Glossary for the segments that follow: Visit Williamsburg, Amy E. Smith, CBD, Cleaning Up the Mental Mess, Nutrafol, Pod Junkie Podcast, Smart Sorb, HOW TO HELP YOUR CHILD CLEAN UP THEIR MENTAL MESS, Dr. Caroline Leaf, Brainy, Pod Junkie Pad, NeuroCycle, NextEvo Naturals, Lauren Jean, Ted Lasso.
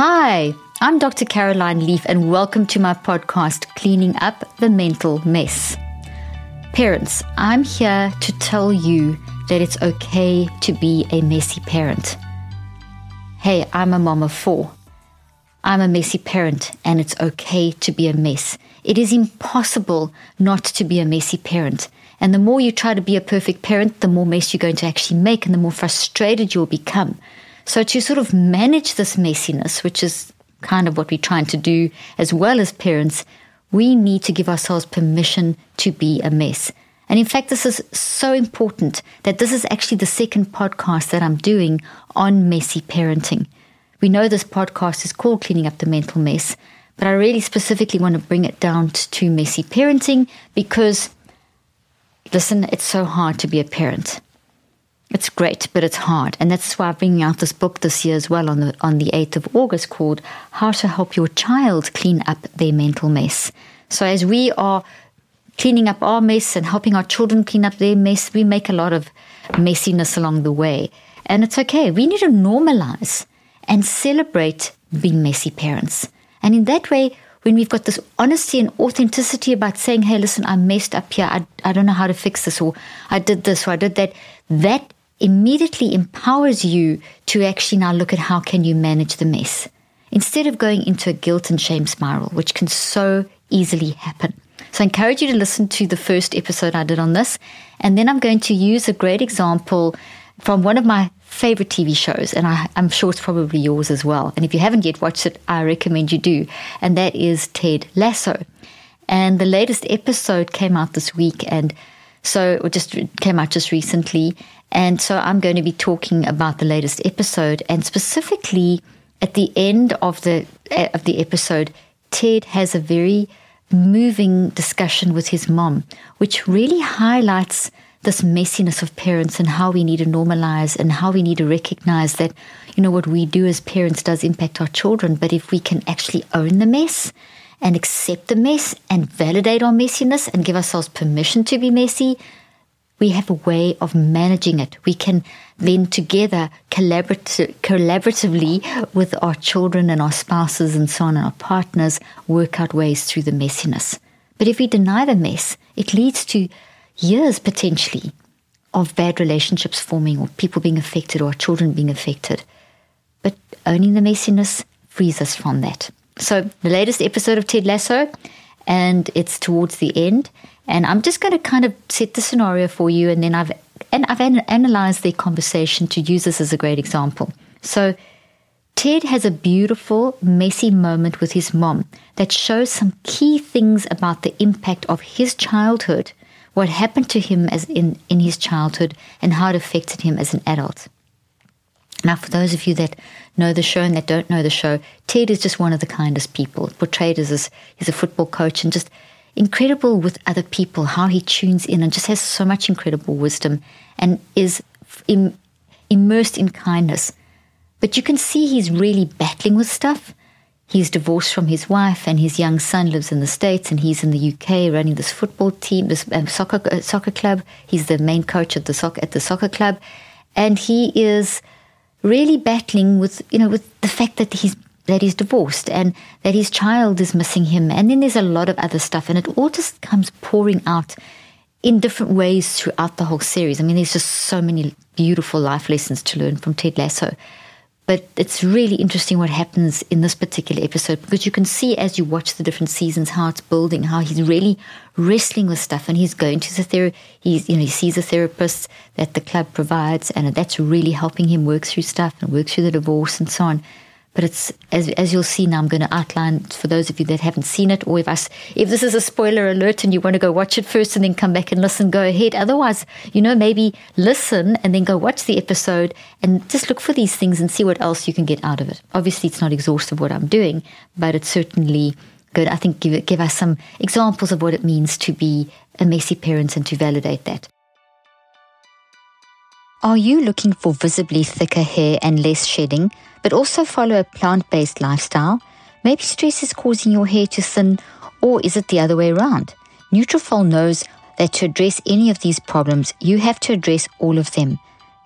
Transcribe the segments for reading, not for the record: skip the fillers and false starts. Hi, I'm Dr. Caroline Leaf and welcome to my podcast, Cleaning Up the Mental Mess. Parents, I'm here to tell you that it's okay to be a messy parent. Hey, I'm a mom of four. I'm a messy parent and it's okay to be a mess. It is impossible not to be a messy parent. And the more you try to be a perfect parent, the more mess you're going to actually make and the more frustrated you'll become. So to sort of manage this messiness, which is kind of what we're trying to do as well as parents, we need to give ourselves permission to be a mess. And in fact, this is so important that this is actually the second podcast that I'm doing on messy parenting. We know this podcast is called Cleaning Up the Mental Mess, but I really specifically want to bring it down to messy parenting because, listen, it's so hard to be a parent. It's great, but it's hard. And that's why I'm bringing out this book this year as well on the 8th of August called How to Help Your Child Clean Up Their Mental Mess. So as we are cleaning up our mess and helping our children clean up their mess, we make a lot of messiness along the way. And it's okay. We need to normalize and celebrate being messy parents. And in that way, when we've got this honesty and authenticity about saying, hey, listen, I messed up here. I don't know how to fix this, or I did this, or I did that. That immediately empowers you to actually now look at how can you manage the mess instead of going into a guilt and shame spiral, which can so easily happen. So I encourage you to listen to the first episode I did on this. And then I'm going to use a great example from one of my favorite TV shows, and I'm sure it's probably yours as well. And if you haven't yet watched it, I recommend you do. And that is Ted Lasso. And the latest episode came out this week, and so it just came out just recently. And so I'm going to be talking about the latest episode, and specifically at the end of the episode, Ted has a very moving discussion with his mom, which really highlights this messiness of parents and how we need to normalize and how we need to recognize that, you know, what we do as parents does impact our children. But if we can actually own the mess and accept the mess and validate our messiness and give ourselves permission to be messy, we have a way of managing it. We can then together collaboratively with our children and our spouses and so on and our partners work out ways through the messiness. But if we deny the mess, it leads to years potentially of bad relationships forming, or people being affected, or our children being affected. But owning the messiness frees us from that. So the latest episode of Ted Lasso, and it's towards the end. And I'm just going to kind of set the scenario for you, and then I've analyzed their conversation to use this as a great example. So Ted has a beautiful, messy moment with his mom that shows some key things about the impact of his childhood, what happened to him as in his childhood, and how it affected him as an adult. Now, for those of you that know the show and that don't know the show, Ted is just one of the kindest people, portrayed as he's a football coach and just incredible with other people, how he tunes in and just has so much incredible wisdom and is immersed in kindness. But you can see he's really battling with stuff. He's divorced from his wife and his young son lives in the States, and he's in the UK running this football team, this soccer club. He's the main coach of the soccer club, and he is really battling with the fact that he's divorced and that his child is missing him. And then there's a lot of other stuff, and it all just comes pouring out in different ways throughout the whole series. I mean, there's just so many beautiful life lessons to learn from Ted Lasso. But it's really interesting what happens in this particular episode, because you can see as you watch the different seasons how it's building, how he's really wrestling with stuff, and he's going to the he sees a therapist that the club provides, and that's really helping him work through stuff and work through the divorce and so on. But it's, as you'll see now, I'm going to outline for those of you that haven't seen it, or if this is a spoiler alert and you want to go watch it first and then come back and listen, go ahead. Otherwise, maybe listen and then go watch the episode and just look for these things and see what else you can get out of it. Obviously, it's not exhaustive what I'm doing, but it's certainly good. I think give us some examples of what it means to be a messy parent and to validate that. Are you looking for visibly thicker hair and less shedding, but also follow a plant-based lifestyle? Maybe stress is causing your hair to thin, or is it the other way around? Nutrafol knows that to address any of these problems, you have to address all of them.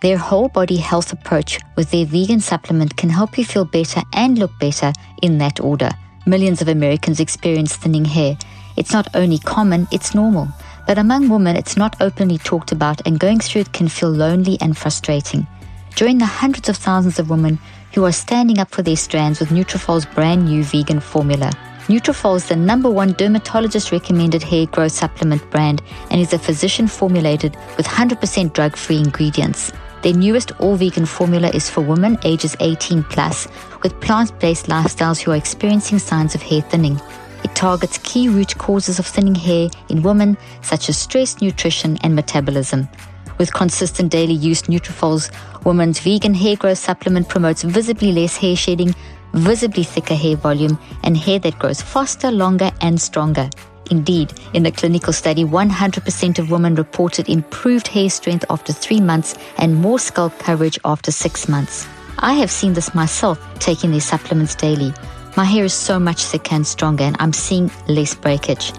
Their whole body health approach with their vegan supplement can help you feel better and look better in that order. Millions of Americans experience thinning hair. It's not only common, it's normal. But among women, it's not openly talked about, and going through it can feel lonely and frustrating. Join the hundreds of thousands of women who are standing up for their strands with Nutrafol's brand new vegan formula. Nutrafol is the #1 dermatologist-recommended hair growth supplement brand and is a physician-formulated with 100% drug-free ingredients. Their newest all-vegan formula is for women ages 18+ with plant-based lifestyles who are experiencing signs of hair thinning. It targets key root causes of thinning hair in women, such as stress, nutrition, and metabolism. With consistent daily use, Nutrafol's women's vegan hair growth supplement promotes visibly less hair shedding, visibly thicker hair volume, and hair that grows faster, longer, and stronger. Indeed, in a clinical study, 100% of women reported improved hair strength after 3 months and more scalp coverage after 6 months. I have seen this myself taking these supplements daily. My hair is so much thicker and stronger, and I'm seeing less breakage.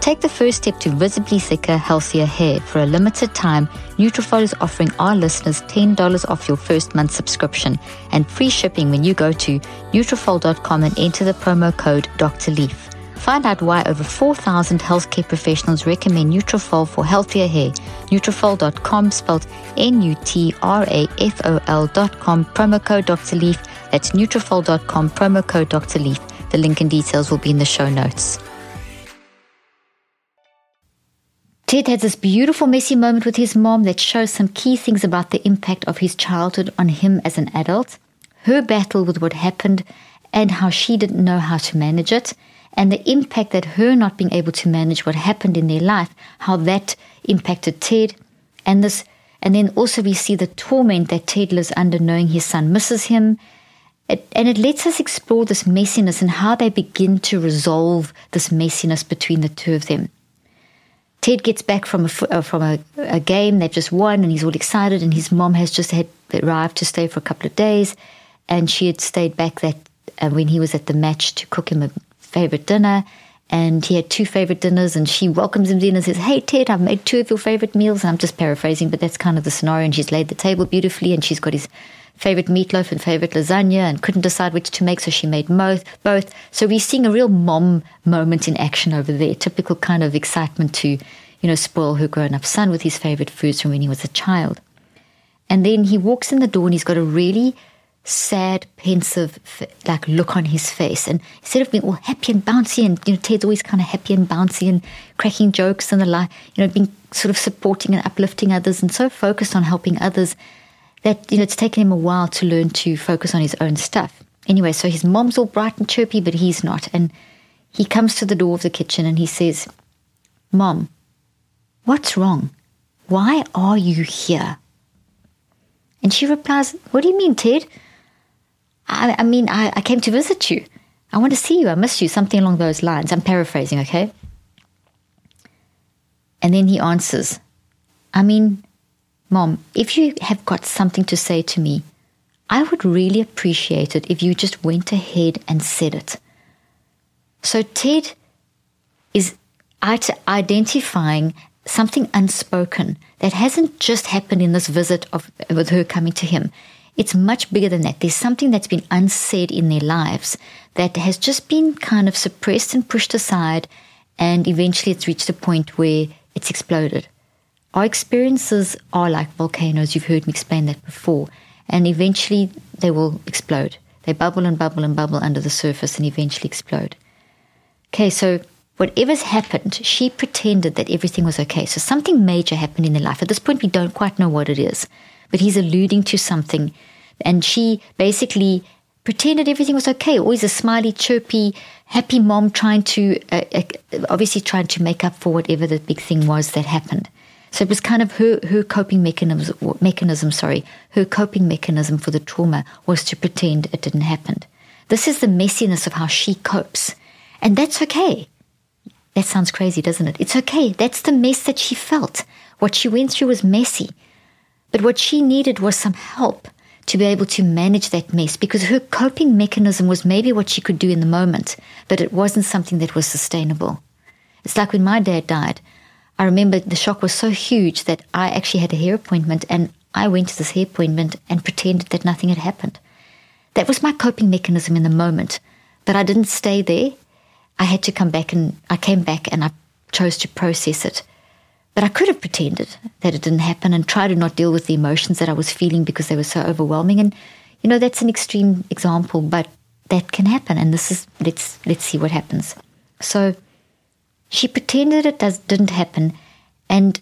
Take the first step to visibly thicker, healthier hair. For a limited time, Nutrafol is offering our listeners $10 off your first month subscription and free shipping when you go to Nutrafol.com and enter the promo code Dr. Leaf. Find out why over 4,000 healthcare professionals recommend Nutrafol for healthier hair. Nutrafol.com, spelled Nutrafol.com, promo code Dr. Leaf. That's Nutrafol.com, promo code Dr. Leaf. The link and details will be in the show notes. Ted has this beautiful messy moment with his mom that shows some key things about the impact of his childhood on him as an adult, her battle with what happened and how she didn't know how to manage it, and the impact that her not being able to manage what happened in their life, how that impacted Ted. And then also we see the torment that Ted lives under knowing his son misses him. And it lets us explore this messiness and how they begin to resolve this messiness between the two of them. Ted gets back from a game they've just won, and he's all excited, and his mom has just had arrived to stay for a couple of days, and she had stayed back that when he was at the match to cook him a favorite dinner, and he had two favorite dinners, and she welcomes him in and says, "Hey, Ted, I've made two of your favorite meals." And I'm just paraphrasing, but that's kind of the scenario, and she's laid the table beautifully, and she's got his favorite meatloaf and favorite lasagna and couldn't decide which to make, so she made both. So we're seeing a real mom moment in action over there, typical kind of excitement to, spoil her grown-up son with his favorite foods from when he was a child. And then he walks in the door and he's got a really sad, pensive, look on his face. And instead of being all happy and bouncy, and, Ted's always kind of happy and bouncy and cracking jokes and the like, being sort of supporting and uplifting others and so focused on helping others, that it's taken him a while to learn to focus on his own stuff. Anyway, so his mom's all bright and chirpy, but he's not. And he comes to the door of the kitchen and he says, "Mom, what's wrong? Why are you here?" And she replies, "What do you mean, Ted? I mean, I came to visit you. I want to see you. I miss you," something along those lines. I'm paraphrasing, okay? And then he answers, "I mean, Mom, if you have got something to say to me, I would really appreciate it if you just went ahead and said it." So Ted is identifying something unspoken that hasn't just happened in this visit with her coming to him. It's much bigger than that. There's something that's been unsaid in their lives that has just been kind of suppressed and pushed aside, and eventually it's reached a point where it's exploded. Our experiences are like volcanoes. You've heard me explain that before. And eventually they will explode. They bubble and bubble and bubble under the surface and eventually explode. Okay, so whatever's happened, she pretended that everything was okay. So something major happened in their life. At this point, we don't quite know what it is. But he's alluding to something. And she basically pretended everything was okay. Always a smiley, chirpy, happy mom obviously trying to make up for whatever the big thing was that happened. So it was kind of her coping mechanism. Her coping mechanism for the trauma was to pretend it didn't happen. This is the messiness of how she copes. And that's okay. That sounds crazy, doesn't it? It's okay. That's the mess that she felt. What she went through was messy. But what she needed was some help to be able to manage that mess, because her coping mechanism was maybe what she could do in the moment, but it wasn't something that was sustainable. It's like when my dad died. I remember the shock was so huge that I actually had a hair appointment, and I went to this hair appointment and pretended that nothing had happened. That was my coping mechanism in the moment, but I didn't stay there. I had to come back, and I came back and I chose to process it. But I could have pretended that it didn't happen and tried to not deal with the emotions that I was feeling because they were so overwhelming. And, you know, that's an extreme example, but that can happen. And this is, let's see what happens. So she pretended it didn't happen, and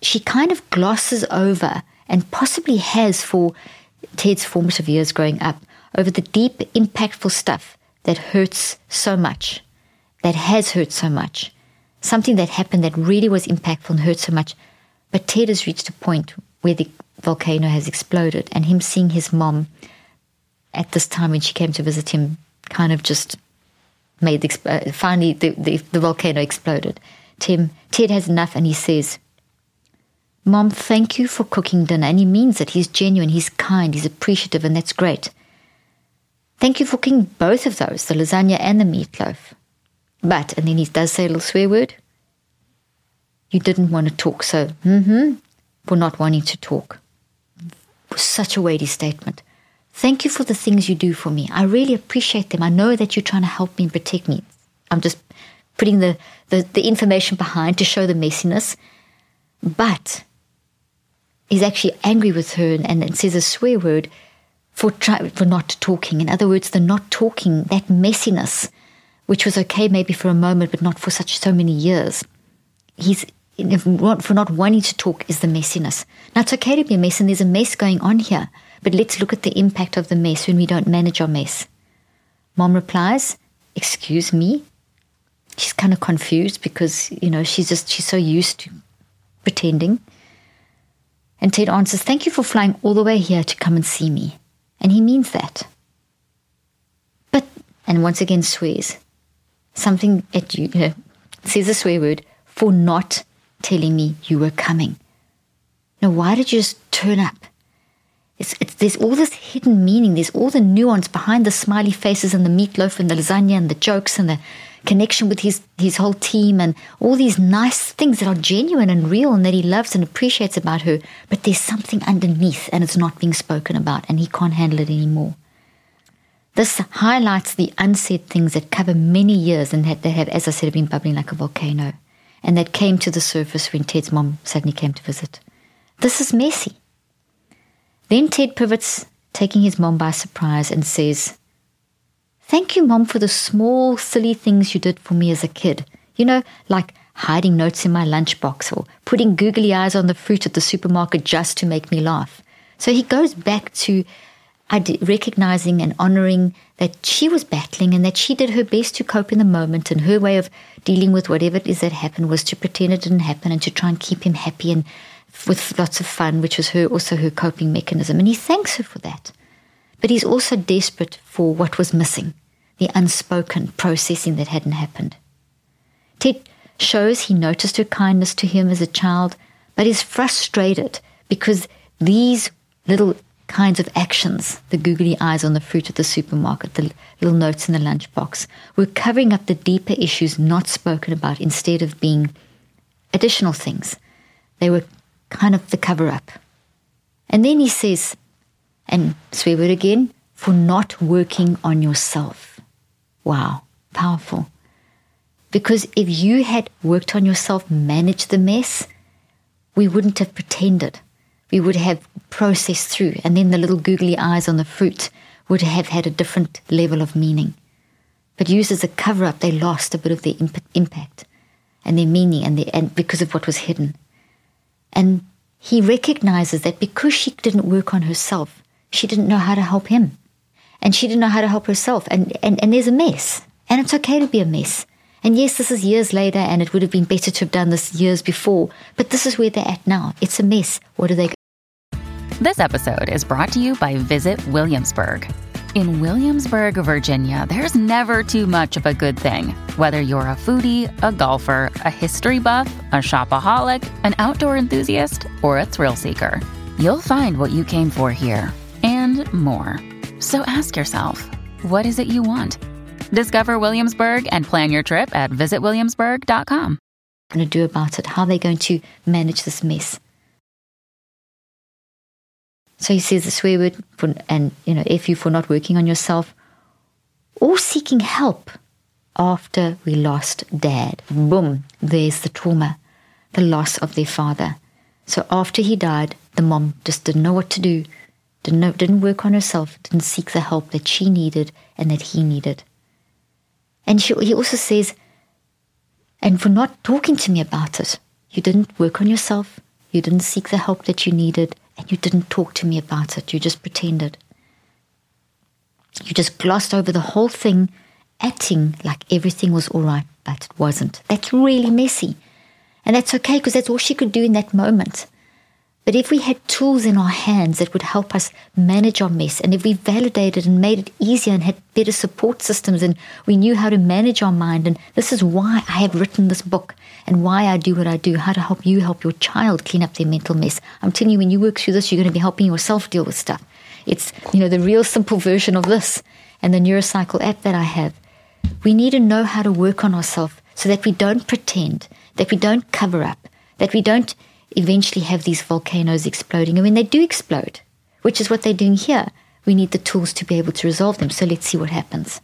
she kind of glosses over and possibly has for Ted's formative years growing up over the deep, impactful stuff that hurts so much, that has hurt so much, something that happened that really was impactful and hurt so much. But Ted has reached a point where the volcano has exploded, and him seeing his mom at this time when she came to visit him kind of just made finally the volcano exploded. Ted has enough, and he says, "Mom, thank you for cooking dinner." And he means it. He's genuine, he's kind, he's appreciative, and that's great. "Thank you for cooking both of those, the lasagna and the meatloaf. But," and then he does say a little swear word, "you didn't want to talk, so, for not wanting to talk." Such a weighty statement. "Thank you for the things you do for me. I really appreciate them. I know that you're trying to help me and protect me." I'm just putting the information behind to show the messiness. But he's actually angry with her and says a swear word for not talking. In other words, the not talking, that messiness, which was okay maybe for a moment, but not for so many years. For not wanting to talk is the messiness. Now, it's okay to be a mess, and there's a mess going on here, but let's look at the impact of the mess when we don't manage our mess. Mom replies, "Excuse me." She's kind of confused because, you know, she's so used to pretending. And Ted answers, "Thank you for flying all the way here to come and see me." And he means that. But, and once again swears, something at you, you know, says a swear word, "for not telling me you were coming." Now, why did you just turn up? There's all this hidden meaning. There's all the nuance behind the smiley faces and the meatloaf and the lasagna and the jokes and the connection with his whole team and all these nice things that are genuine and real and that he loves and appreciates about her. But there's something underneath, and it's not being spoken about, and he can't handle it anymore. This highlights the unsaid things that cover many years and that they have, as I said, been bubbling like a volcano, and that came to the surface when Ted's mom suddenly came to visit. This is messy. Then Ted pivots, taking his mom by surprise, and says, "Thank you, Mom, for the small, silly things you did for me as a kid. You know, like hiding notes in my lunchbox or putting googly eyes on the fruit at the supermarket just to make me laugh." So he goes back to recognizing and honoring that she was battling and that she did her best to cope in the moment, and her way of dealing with whatever it is that happened was to pretend it didn't happen and to try and keep him happy and with lots of fun, which was also her coping mechanism. And he thanks her for that. But he's also desperate for what was missing, the unspoken processing that hadn't happened. Ted shows he noticed her kindness to him as a child, but is frustrated because these little kinds of actions, the googly eyes on the fruit at the supermarket, the little notes in the lunchbox, were covering up the deeper issues not spoken about instead of being additional things. They were kind of the cover-up. And then he says, and swear word again, "for not working on yourself." Wow, powerful. Because if you had worked on yourself, managed the mess, we wouldn't have pretended. We would have processed through, and then the little googly eyes on the fruit would have had a different level of meaning. But used as a cover-up, they lost a bit of their impact and their meaning and because of what was hidden. And he recognizes that because she didn't work on herself, she didn't know how to help him. And she didn't know how to help herself. And there's a mess. And it's okay to be a mess. And yes, this is years later, and it would have been better to have done this years before. But this is where they're at now. It's a mess. What are they going to do? This episode is brought to you by Visit Williamsburg. In Williamsburg, Virginia, there's never too much of a good thing. Whether you're a foodie, a golfer, a history buff, a shopaholic, an outdoor enthusiast, or a thrill seeker, you'll find what you came for here and more. So ask yourself, what is it you want? Discover Williamsburg and plan your trip at visitwilliamsburg.com. What are they going to do about it? How are they going to manage this mess? So he says the swear word and, you know, F you for not working on yourself or seeking help after we lost Dad. Boom, there's the trauma, the loss of their father. So after he died, the mom just didn't know what to do, didn't work on herself, didn't seek the help that she needed and that he needed. And he also says, and for not talking to me about it, you didn't work on yourself, you didn't seek the help that you needed, and you didn't talk to me about it. You just pretended. You just glossed over the whole thing, acting like everything was all right, but it wasn't. That's really messy. And that's okay, because that's all she could do in that moment. But if we had tools in our hands that would help us manage our mess, and if we validated and made it easier and had better support systems, and we knew how to manage our mind, and this is why I have written this book and why I do what I do, how to help you help your child clean up their mental mess. I'm telling you, when you work through this, you're going to be helping yourself deal with stuff. It's, you know, the real simple version of this and the NeuroCycle app that I have. We need to know how to work on ourselves so that we don't pretend, that we don't cover up, that we don't eventually have these volcanoes exploding. And when they do explode, which is what they're doing here, we need the tools to be able to resolve them. So let's see what happens.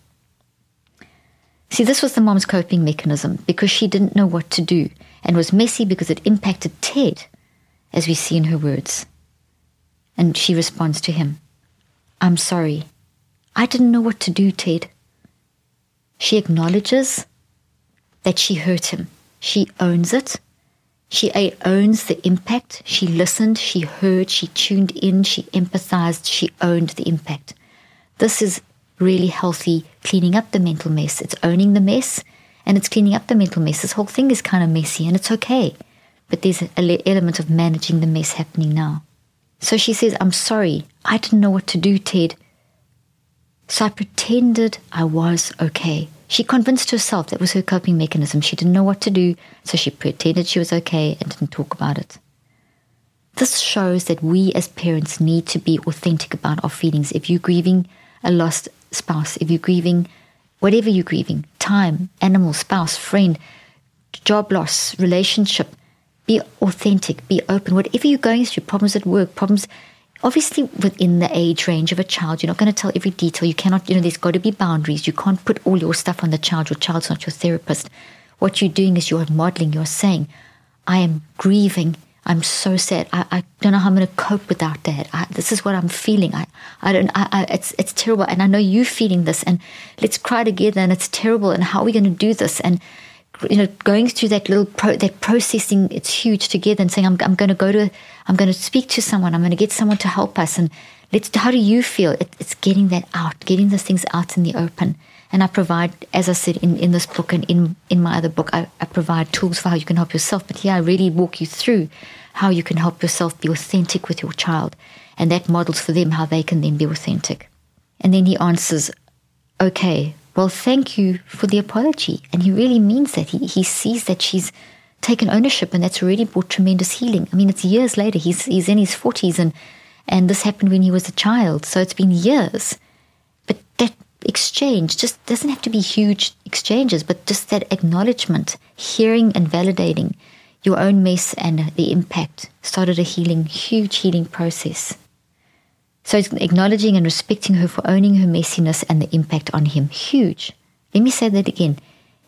See, this was the mom's coping mechanism because she didn't know what to do and was messy because it impacted Ted, as we see in her words. And she responds to him, "I'm sorry. I didn't know what to do, Ted." She acknowledges that she hurt him. She owns it. She owns the impact. She listened, she heard, she tuned in, she empathized, she owned the impact. This is really healthy cleaning up the mental mess. It's owning the mess and it's cleaning up the mental mess. This whole thing is kind of messy and it's okay. But there's an element of managing the mess happening now. So she says, "I'm sorry. I didn't know what to do, Ted. So I pretended I was okay." She convinced herself that was her coping mechanism. She didn't know what to do, so she pretended she was okay and didn't talk about it. This shows that we as parents need to be authentic about our feelings. If you're grieving a lost spouse, if you're grieving whatever you're grieving, time, animal, spouse, friend, job loss, relationship, be authentic, be open. Whatever you're going through, problems at work, problems obviously within the age range of a child, you're not going to tell every detail. You cannot, you know, there's got to be boundaries. You can't put all your stuff on the child. Your child's not your therapist. What you're doing is you're modeling. You're saying, "I am grieving. I'm so sad. I don't know how I'm going to cope without Dad. This is what I'm feeling. It's terrible. And I know you're feeling this. And let's cry together. And it's terrible. And how are we going to do this?" And you know, going through that little that processing, it's huge together. And saying, I'm going to speak to someone. I'm going to get someone to help us. And let's. How do you feel? It's getting that out, getting those things out in the open. And I provide, as I said in this book and in my other book, I provide tools for how you can help yourself. But here I really walk you through how you can help yourself be authentic with your child, and that models for them how they can then be authentic. And then he answers, "Okay. Well, thank you for the apology." And he really means that. He sees that she's taken ownership and that's already brought tremendous healing. I mean, it's years later. He's in his 40s and this happened when he was a child. So it's been years. But that exchange just doesn't have to be huge exchanges, but just that acknowledgement, hearing and validating your own mess and the impact started a huge healing process. So it's acknowledging and respecting her for owning her messiness and the impact on him. Huge. Let me say that again.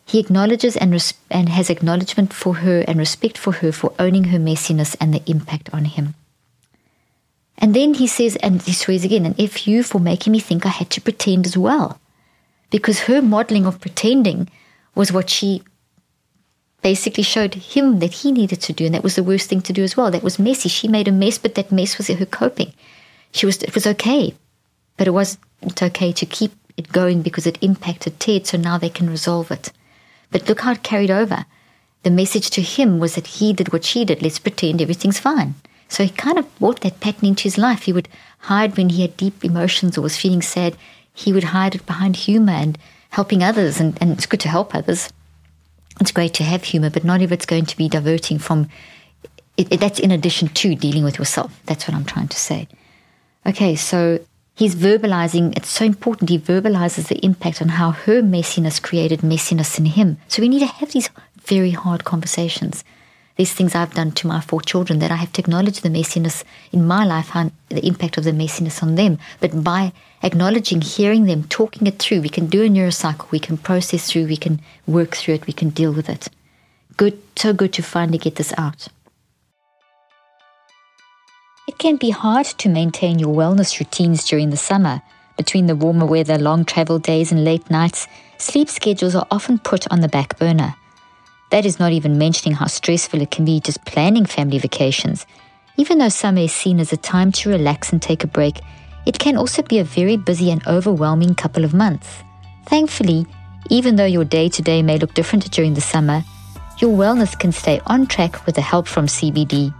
He acknowledges and has acknowledgement for her and respect for her for owning her messiness and the impact on him. And then he says, and he swears again, "And F you for making me think I had to pretend as well." Because her modeling of pretending was what she basically showed him that he needed to do. And that was the worst thing to do as well. That was messy. She made a mess, but that mess was her coping. It was okay, but it wasn't okay to keep it going because it impacted Ted, so now they can resolve it. But look how it carried over. The message to him was that he did what she did. Let's pretend everything's fine. So he kind of brought that pattern into his life. He would hide when he had deep emotions or was feeling sad. He would hide it behind humor and helping others, and it's good to help others. It's great to have humor, but not if it's going to be diverting from it. That's in addition to dealing with yourself. That's what I'm trying to say. Okay, so he's verbalizing. It's so important. He verbalizes the impact on how her messiness created messiness in him. So we need to have these very hard conversations. There's things I've done to my four children that I have to acknowledge the messiness in my life, the impact of the messiness on them. But by acknowledging, hearing them, talking it through, we can do a neurocycle, we can process through, we can work through it, we can deal with it. Good, so good to finally get this out. It can be hard to maintain your wellness routines during the summer. Between the warmer weather, long travel days and late nights, sleep schedules are often put on the back burner. That is not even mentioning how stressful it can be just planning family vacations. Even though summer is seen as a time to relax and take a break, it can also be a very busy and overwhelming couple of months. Thankfully, even though your day-to-day may look different during the summer, your wellness can stay on track with the help from CBD.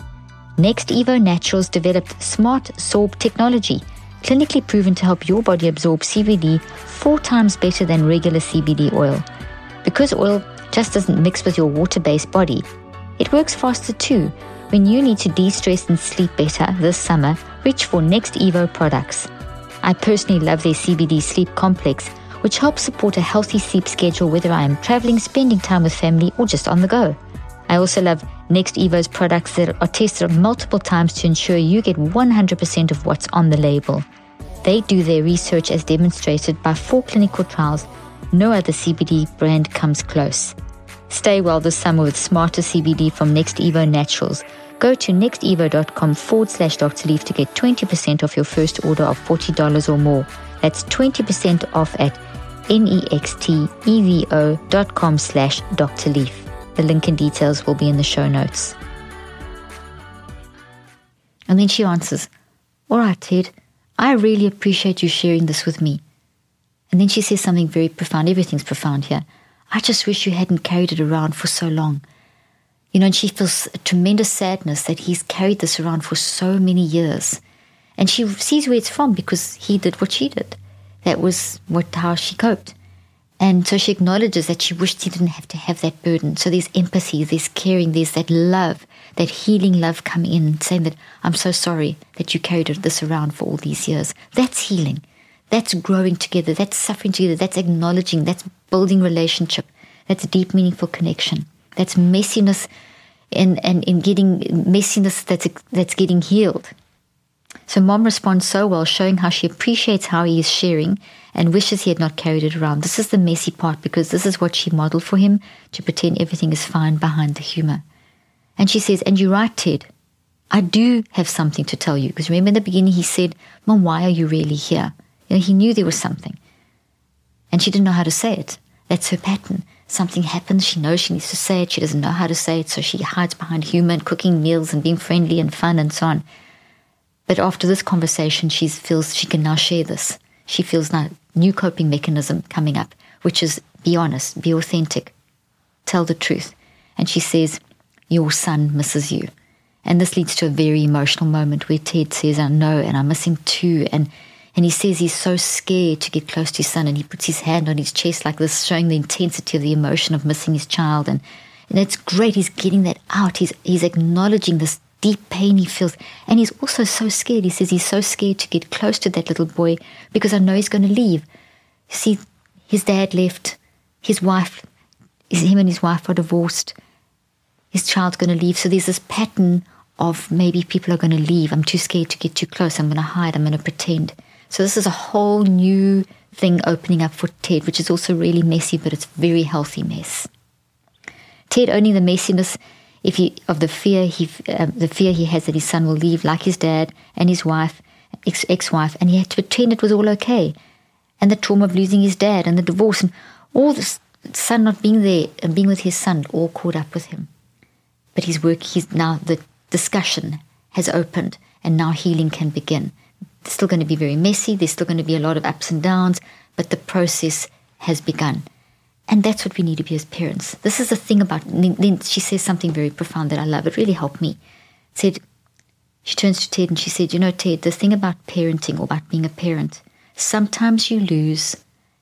NextEvo Naturals developed Smart Sorb technology, clinically proven to help your body absorb CBD 4 times better than regular CBD oil. Because oil just doesn't mix with your water-based body, it works faster too. When you need to de-stress and sleep better this summer, reach for NextEvo products. I personally love their CBD Sleep Complex, which helps support a healthy sleep schedule whether I am traveling, spending time with family, or just on the go. I also love NextEvo's products that are tested multiple times to ensure you get 100% of what's on the label. They do their research as demonstrated by 4 clinical trials. No other CBD brand comes close. Stay well this summer with smarter CBD from NextEvo Naturals. Go to nextevo.com/Dr. Leaf to get 20% off your first order of $40 or more. That's 20% off at nextevo.com/Dr. Leaf. The link and details will be in the show notes. And then she answers, "All right, Ted, I really appreciate you sharing this with me." And then she says something very profound. Everything's profound here. "I just wish you hadn't carried it around for so long." You know, and she feels a tremendous sadness that he's carried this around for so many years. And she sees where it's from because he did what she did. That was how she coped. And so she acknowledges that she wished she didn't have to have that burden. So there's empathy, there's caring, there's that love, that healing love coming in and saying that, "I'm so sorry that you carried this around for all these years." That's healing. That's growing together, that's suffering together, that's acknowledging, that's building relationship, that's deep, meaningful connection, that's messiness and getting messiness that's getting healed. So Mom responds so well, showing how she appreciates how he is sharing and wishes he had not carried it around. This is the messy part because this is what she modeled for him, to pretend everything is fine behind the humor. And she says, "And you're right, Ted, I do have something to tell you." Because remember in the beginning he said, "Mom, why are you really here?" You know, he knew there was something. And she didn't know how to say it. That's her pattern. Something happens, she knows she needs to say it, she doesn't know how to say it, so she hides behind humor and cooking meals and being friendly and fun and so on. But after this conversation, she feels she can now share this. She feels now new coping mechanism coming up, which is be honest, be authentic, tell the truth. And she says, "Your son misses you." And this leads to a very emotional moment where Ted says, "I know, and I'm missing too." And he says he's so scared to get close to his son, and he puts his hand on his chest like this, showing the intensity of the emotion of missing his child. And it's great. He's getting that out. He's acknowledging this deep pain he feels. And he's also so scared. He says he's so scared to get close to that little boy because I know he's going to leave. See, his dad left. Him and his wife are divorced. His child's going to leave. So there's this pattern of maybe people are going to leave. I'm too scared to get too close. I'm going to hide. I'm going to pretend. So this is a whole new thing opening up for Ted, which is also really messy, but it's a very healthy mess. Ted owning the messiness of the fear he has that his son will leave, like his dad and his wife, ex-wife, and he had to pretend it was all okay, and the trauma of losing his dad and the divorce and all this son not being there and being with his son all caught up with him. But the discussion has opened, and now healing can begin. It's still going to be very messy. There's still going to be a lot of ups and downs, but the process has begun. And that's what we need to be as parents. This is the thing about, then she says something very profound that I love. It really helped me. She turns to Ted and she said, "You know, Ted, the thing about parenting or about being a parent, sometimes you lose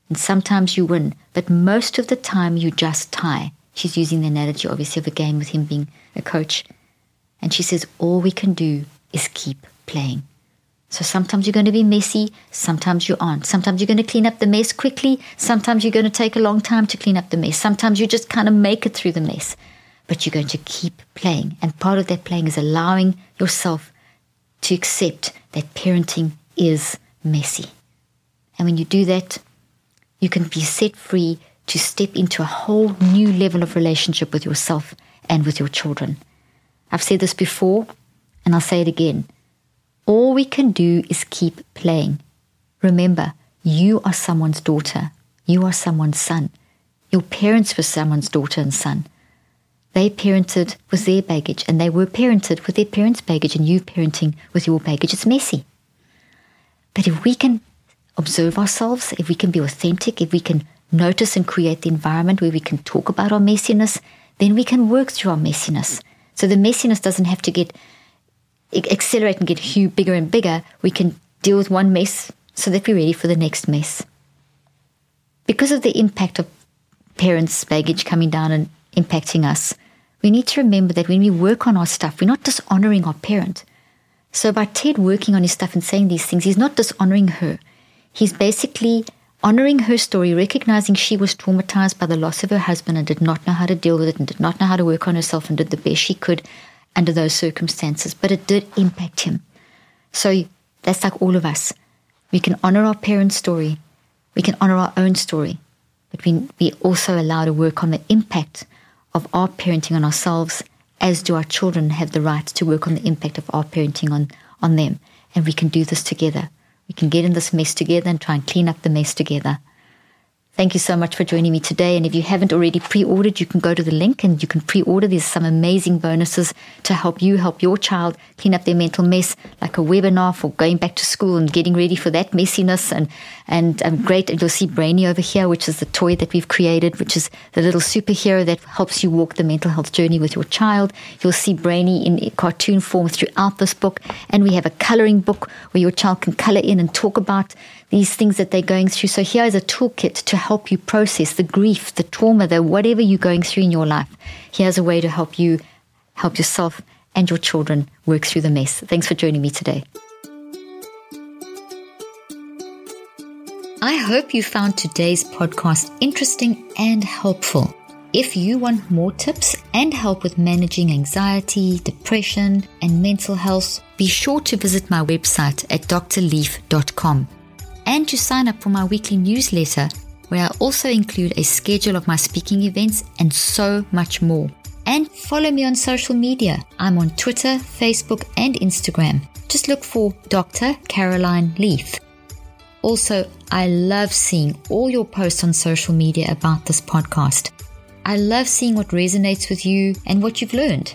and sometimes you win, but most of the time you just tie." She's using the analogy, obviously, of a game with him being a coach. And she says, "All we can do is keep playing." So sometimes you're going to be messy, sometimes you aren't. Sometimes you're going to clean up the mess quickly, sometimes you're going to take a long time to clean up the mess. Sometimes you just kind of make it through the mess. but you're going to keep playing. And part of that playing is allowing yourself to accept that parenting is messy. And when you do that, you can be set free to step into a whole new level of relationship with yourself and with your children. I've said this before, and I'll say it again. All we can do is keep playing. Remember, you are someone's daughter. You are someone's son. Your parents were someone's daughter and son. They parented with their baggage, and they were parented with their parents' baggage, and you parenting with your baggage. It's messy. But if we can observe ourselves, if we can be authentic, if we can notice and create the environment where we can talk about our messiness, then we can work through our messiness. So the messiness doesn't have to accelerate and get bigger and bigger. We can deal with one mess so that we're ready for the next mess. Because of the impact of parents' baggage coming down and impacting us, we need to remember that when we work on our stuff, we're not dishonoring our parent. So by Ted working on his stuff and saying these things, he's not dishonoring her. He's basically honoring her story, recognizing she was traumatized by the loss of her husband and did not know how to deal with it and did not know how to work on herself and did the best she could under those circumstances. But it did impact him. So that's like all of us. We can honor our parents' story. We can honor our own story. But we also allow to work on the impact of our parenting on ourselves, as do our children have the right to work on the impact of our parenting on them. And we can do this together. We can get in this mess together and try and clean up the mess together. Thank you so much for joining me today. And if you haven't already pre-ordered, you can go to the link and you can pre-order. There's some amazing bonuses to help you help your child clean up their mental mess, like a webinar for going back to school and getting ready for that messiness. And great, you'll see Brainy over here, which is the toy that we've created, which is the little superhero that helps you walk the mental health journey with your child. You'll see Brainy in cartoon form throughout this book. And we have a coloring book where your child can color in and talk about these things that they're going through. So here is a toolkit to help you process the grief, the trauma, the whatever you're going through in your life. Here's a way to help you help yourself and your children work through the mess. Thanks for joining me today. I hope you found today's podcast interesting and helpful. If you want more tips and help with managing anxiety, depression, and mental health, be sure to visit my website at drleaf.com. and to sign up for my weekly newsletter, where I also include a schedule of my speaking events and so much more. And follow me on social media. I'm on Twitter, Facebook, and Instagram. Just look for Dr. Caroline Leaf. Also, I love seeing all your posts on social media about this podcast. I love seeing what resonates with you and what you've learned.